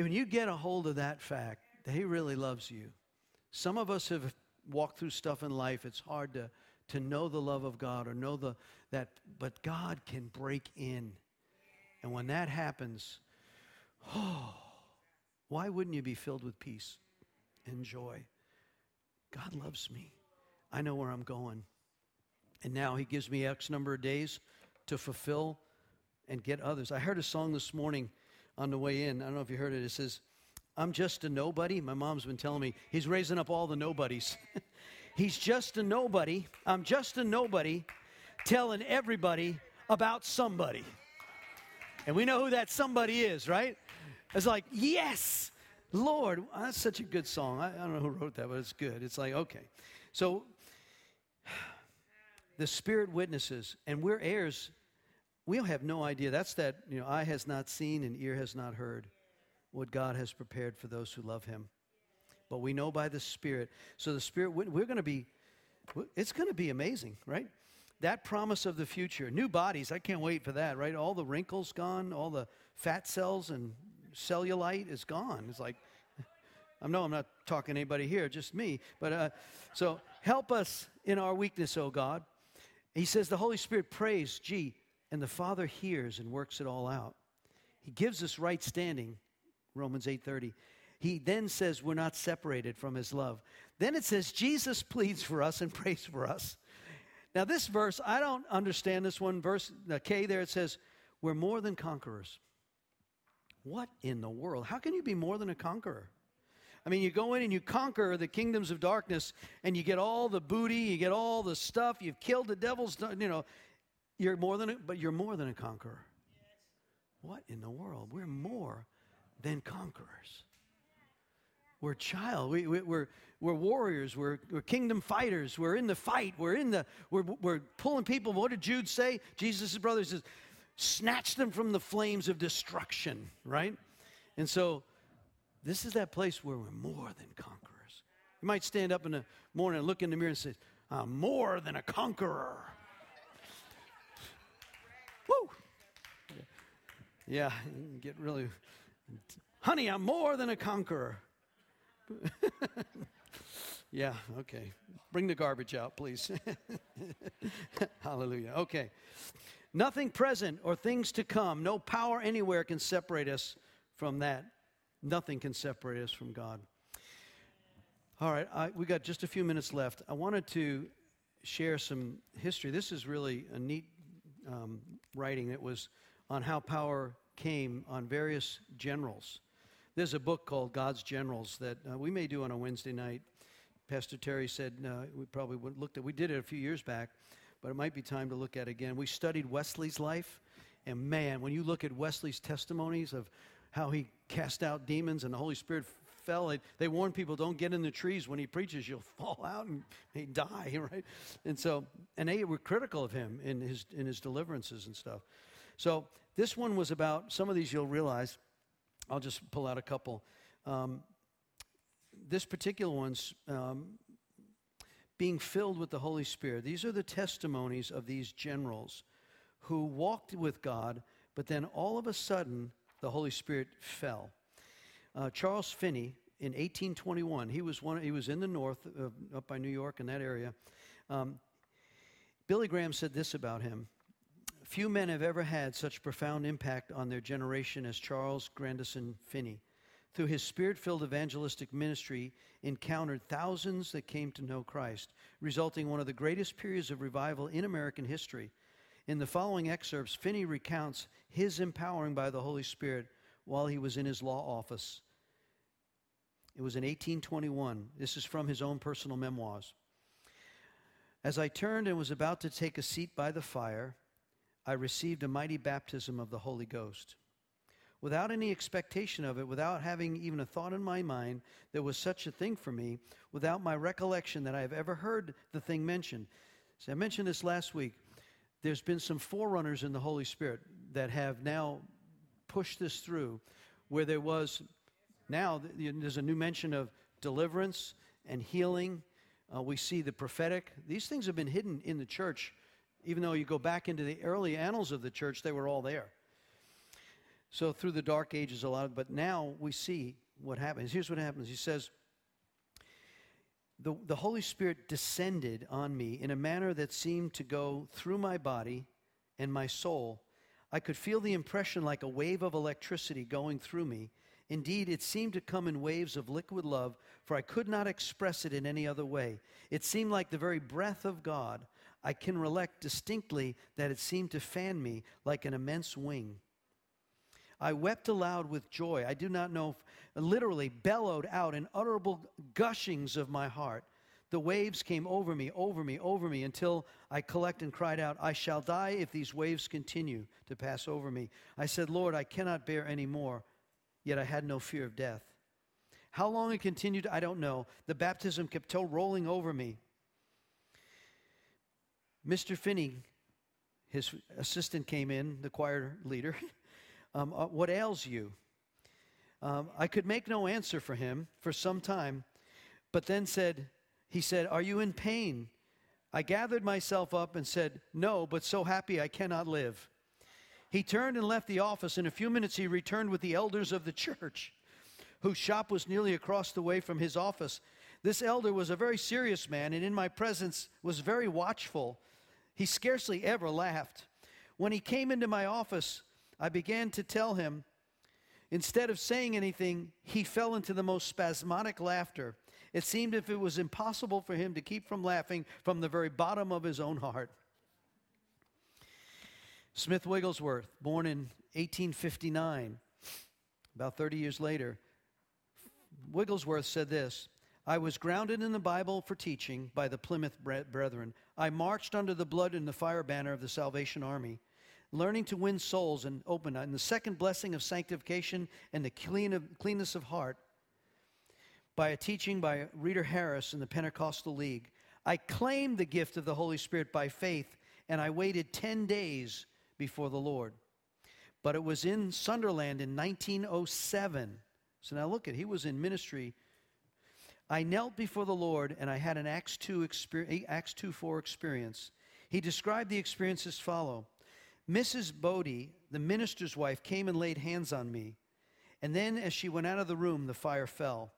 When you get a hold of that fact, that he really loves you. Some of us have walked through stuff in life. It's hard to know the love of God or know that, but God can break in. And when that happens, why wouldn't you be filled with peace and joy? God loves me. I know where I'm going. And now he gives me X number of days to fulfill and get others. I heard a song this morning on the way in. I don't know if you heard it. It says, I'm just a nobody. My mom's been telling me he's raising up all the nobodies. He's just a nobody. I'm just a nobody telling everybody about somebody. And we know who that somebody is, right? It's like, yes, Lord, that's such a good song. I don't know who wrote that, but it's good. It's like, okay. So the Spirit witnesses, and we're heirs. We have no idea. That's that, eye has not seen and ear has not heard what God has prepared for those who love him. But we know by the Spirit. So the Spirit, it's going to be amazing, right? That promise of the future. New bodies, I can't wait for that, right? All the wrinkles gone, all the fat cells and cellulite is gone. It's like, I'm not talking to anybody here, just me. But so help us in our weakness, O God. He says the Holy Spirit prays, and the Father hears and works it all out. He gives us right standing, Romans 8:30. He then says we're not separated from his love. Then it says Jesus pleads for us and prays for us. Now this verse, I don't understand this one. Verse K there, it says we're more than conquerors. What in the world? How can you be more than a conqueror? I mean, you go in and you conquer the kingdoms of darkness and you get all the booty, you get all the stuff, you've killed the devils, but you're more than a conqueror. Yes. What in the world? We're more than conquerors. We're child. We're warriors. We're kingdom fighters. We're in the fight. We're pulling people. What did Jude say? Jesus' brother says, snatch them from the flames of destruction, right? And so this is that place where we're more than conquerors. You might stand up in the morning and look in the mirror and say, I'm more than a conqueror. Woo! Yeah, get really, honey, I'm more than a conqueror. Yeah, okay. Bring the garbage out, please. Hallelujah. Okay. Nothing present or things to come, no power anywhere can separate us from that. Nothing can separate us from God. All right, we got just a few minutes left. I wanted to share some history. This is really a neat writing. It was on how power came on various generals. There's a book called God's Generals that we may do on a Wednesday night. Pastor Terry said we probably wouldn't looked at. We did it a few years back, but it might be time to look at it again. We studied Wesley's life, and man, when you look at Wesley's testimonies of how he cast out demons and the Holy Spirit fell, they warn people, don't get in the trees when he preaches. You'll fall out and he die, right? And so, and they were critical of him in his deliverances and stuff. So this one was about some of these. You'll realize. I'll just pull out a couple. This particular one's being filled with the Holy Spirit. These are the testimonies of these generals who walked with God, but then all of a sudden, the Holy Spirit fell. Charles Finney, in 1821, he was in the north, up by New York in that area. Billy Graham said this about him. Few men have ever had such profound impact on their generation as Charles Grandison Finney. through his spirit-filled evangelistic ministry, encountered thousands that came to know Christ, resulting in one of the greatest periods of revival in American history. In the following excerpts, Finney recounts his empowering by the Holy Spirit while he was in his law office. It was in 1821. This is from his own personal memoirs. As I turned and was about to take a seat by the fire, I received a mighty baptism of the Holy Ghost. Without any expectation of it, without having even a thought in my mind there was such a thing for me, without my recollection that I have ever heard the thing mentioned. So I mentioned this last week. There's been some forerunners in the Holy Spirit that have now pushed this through, where there was, now there's a new mention of deliverance and healing. We see the prophetic. These things have been hidden in the church. Even though you go back into the early annals of the church, they were all there. So through the dark ages a lot, but now we see what happens. Here's what happens. He says, the Holy Spirit descended on me in a manner that seemed to go through my body and my soul. I could feel the impression like a wave of electricity going through me. Indeed, it seemed to come in waves of liquid love, for I could not express it in any other way. It seemed like the very breath of God. I can recollect distinctly that it seemed to fan me like an immense wing. I wept aloud with joy. I do not know, literally bellowed out in utterable gushings of my heart. The waves came over me, until I collect and cried out, I shall die if these waves continue to pass over me. I said, Lord, I cannot bear any more. Yet I had no fear of death. How long it continued, I don't know. The baptism kept rolling over me. Mr. Finney, his assistant, came in, the choir leader. What ails you? I could make no answer for him for some time, but then he said, are you in pain? I gathered myself up and said, no, but so happy I cannot live. He turned and left the office. In a few minutes, he returned with the elders of the church, whose shop was nearly across the way from his office. This elder was a very serious man, and in my presence was very watchful. He scarcely ever laughed. When he came into my office, I began to tell him. Instead of saying anything, he fell into the most spasmodic laughter. It seemed as if it was impossible for him to keep from laughing from the very bottom of his own heart. Smith Wigglesworth, born in 1859, about 30 years later, Wigglesworth said this, I was grounded in the Bible for teaching by the Plymouth Brethren. I marched under the blood and the fire banner of the Salvation Army, learning to win souls and open in the second blessing of sanctification and the cleanness of heart by a teaching by Reader Harris in the Pentecostal League. I claimed the gift of the Holy Spirit by faith, and I waited 10 days before the Lord. But it was in Sunderland in 1907. So now look at, he was in ministry. I knelt before the Lord, and I had an Acts 2:4 experience. He described the experience as follows. Mrs. Bodie, the minister's wife, came and laid hands on me. And then as she went out of the room, the fire fell.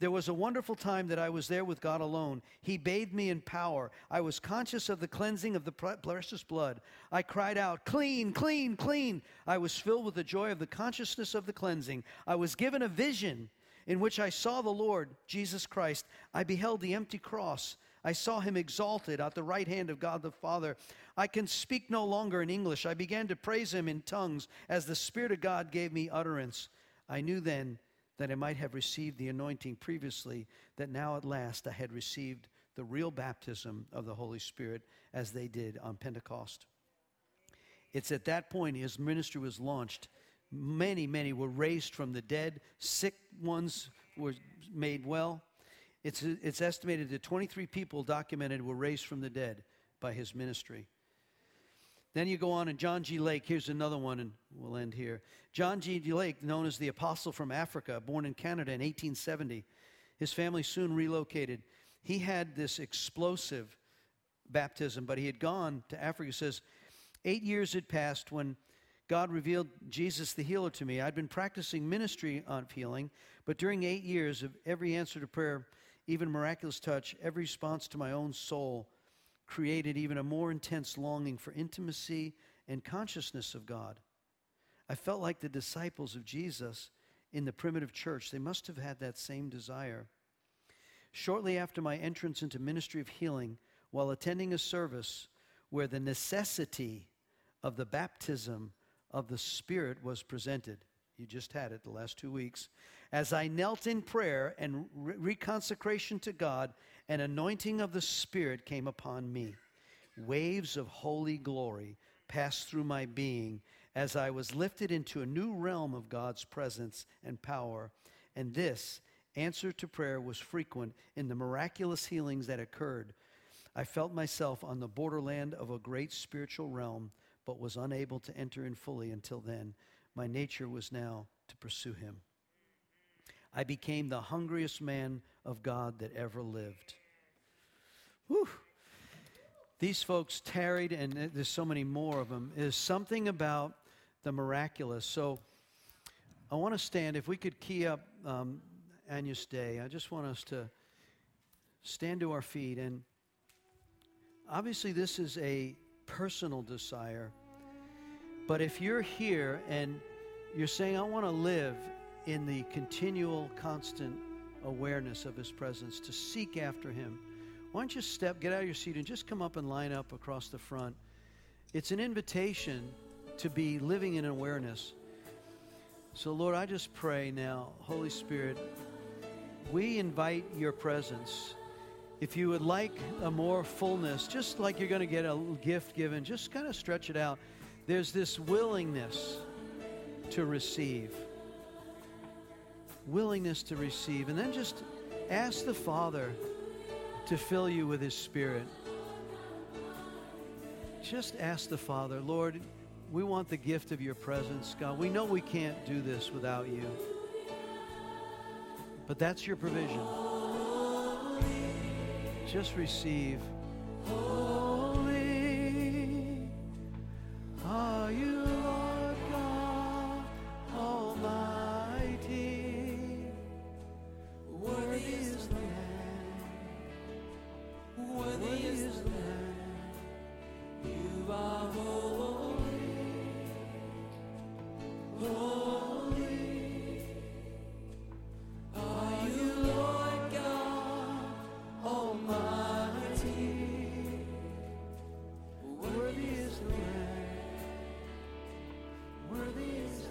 There was a wonderful time that I was there with God alone. He bathed me in power. I was conscious of the cleansing of the precious blood. I cried out, clean, clean, clean. I was filled with the joy of the consciousness of the cleansing. I was given a vision in which I saw the Lord, Jesus Christ. I beheld the empty cross. I saw him exalted at the right hand of God the Father. I can speak no longer in English. I began to praise him in tongues as the Spirit of God gave me utterance. I knew then that I might have received the anointing previously, that now at last I had received the real baptism of the Holy Spirit as they did on Pentecost. It's at that point his ministry was launched. Many, many were raised from the dead. Sick ones were made well. It's estimated that 23 people documented were raised from the dead by his ministry. Then you go on, and John G. Lake, here's another one, and we'll end here. John G. Lake, known as the Apostle from Africa, born in Canada in 1870. His family soon relocated. He had this explosive baptism, but he had gone to Africa. He says, 8 years had passed when God revealed Jesus the healer to me. I'd been practicing ministry on healing, but during 8 years of every answer to prayer, even miraculous touch, every response to my own soul, created even a more intense longing for intimacy and consciousness of God. I felt like the disciples of Jesus in the primitive church, they must have had that same desire. Shortly after my entrance into ministry of healing, while attending a service where the necessity of the baptism of the Spirit was presented, you just had it the last 2 weeks, as I knelt in prayer and reconsecration to God, an anointing of the Spirit came upon me. Waves of holy glory passed through my being as I was lifted into a new realm of God's presence and power, and this answer to prayer was frequent in the miraculous healings that occurred. I felt myself on the borderland of a great spiritual realm, but was unable to enter in fully until then. My nature was now to pursue him. I became the hungriest man of God that ever lived. Whew. These folks tarried, and there's so many more of them. There's something about the miraculous. So I want to stand. If we could key up Agnus Dei, I just want us to stand to our feet. And obviously this is a personal desire. But if you're here and you're saying, I want to live in the continual, constant awareness of his presence, to seek after him, why don't you get out of your seat and just come up and line up across the front. It's an invitation to be living in awareness. So, Lord, I just pray now, Holy Spirit, we invite your presence. If you would like a more fullness, just like you're going to get a gift given, just kind of stretch it out. There's this willingness to receive. Willingness to receive. And then just ask the Father to fill you with his Spirit. Just ask the Father, Lord, we want the gift of your presence, God. We know we can't do this without you. But that's your provision. Just receive. Holy are you, Lord God Almighty. Worthy is the Lamb. Worthy is the Lamb. You are holy. Holy are you, Lord God Almighty. Worthy is the Lamb. Worthy is the Lamb.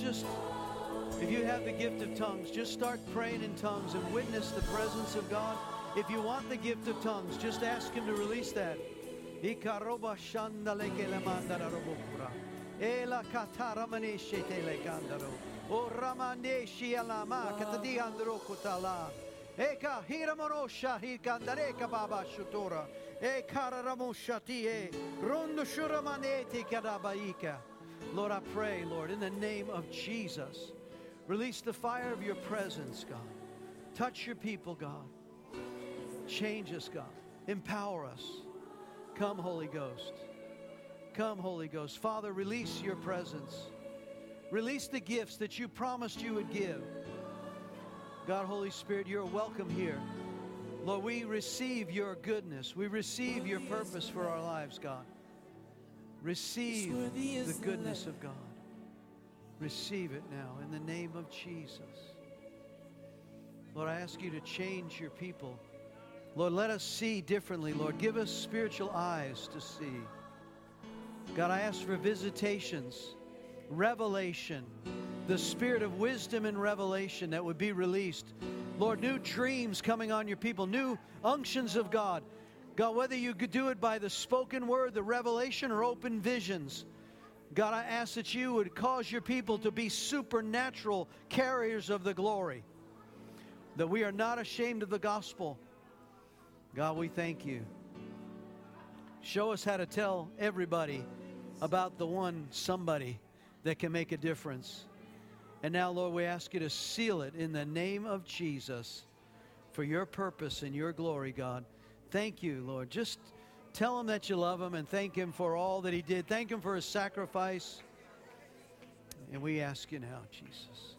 Just If you have the gift of tongues, just start praying in tongues and witness the presence of God. If you want the gift of tongues, just ask Him to release that. Eka hiramonosha hikandareka baba shutora e kararamoshati rondo shuramaneti kadabaika. Lord, I pray, Lord, in the name of Jesus, release the fire of your presence, God. Touch your people, God. Change us, God. Empower us. Come, Holy Ghost. Come, Holy Ghost. Father, release your presence. Release the gifts that you promised you would give. God, Holy Spirit, you're welcome here. Lord, we receive your goodness. We receive your purpose for our lives, God. Receive the goodness of God. Receive it now in the name of Jesus. Lord, I ask you to change your people. Lord, let us see differently. Lord, give us spiritual eyes to see. God, I ask for visitations, revelation, the spirit of wisdom and revelation that would be released. Lord, new dreams coming on your people, new unctions of God. God, whether you could do it by the spoken word, the revelation, or open visions, God, I ask that you would cause your people to be supernatural carriers of the glory, that we are not ashamed of the gospel. God, we thank you. Show us how to tell everybody about the one somebody that can make a difference. And now, Lord, we ask you to seal it in the name of Jesus for your purpose and your glory, God. Thank you, Lord. Just tell him that you love him and thank him for all that he did. Thank him for his sacrifice. And we ask you now, Jesus.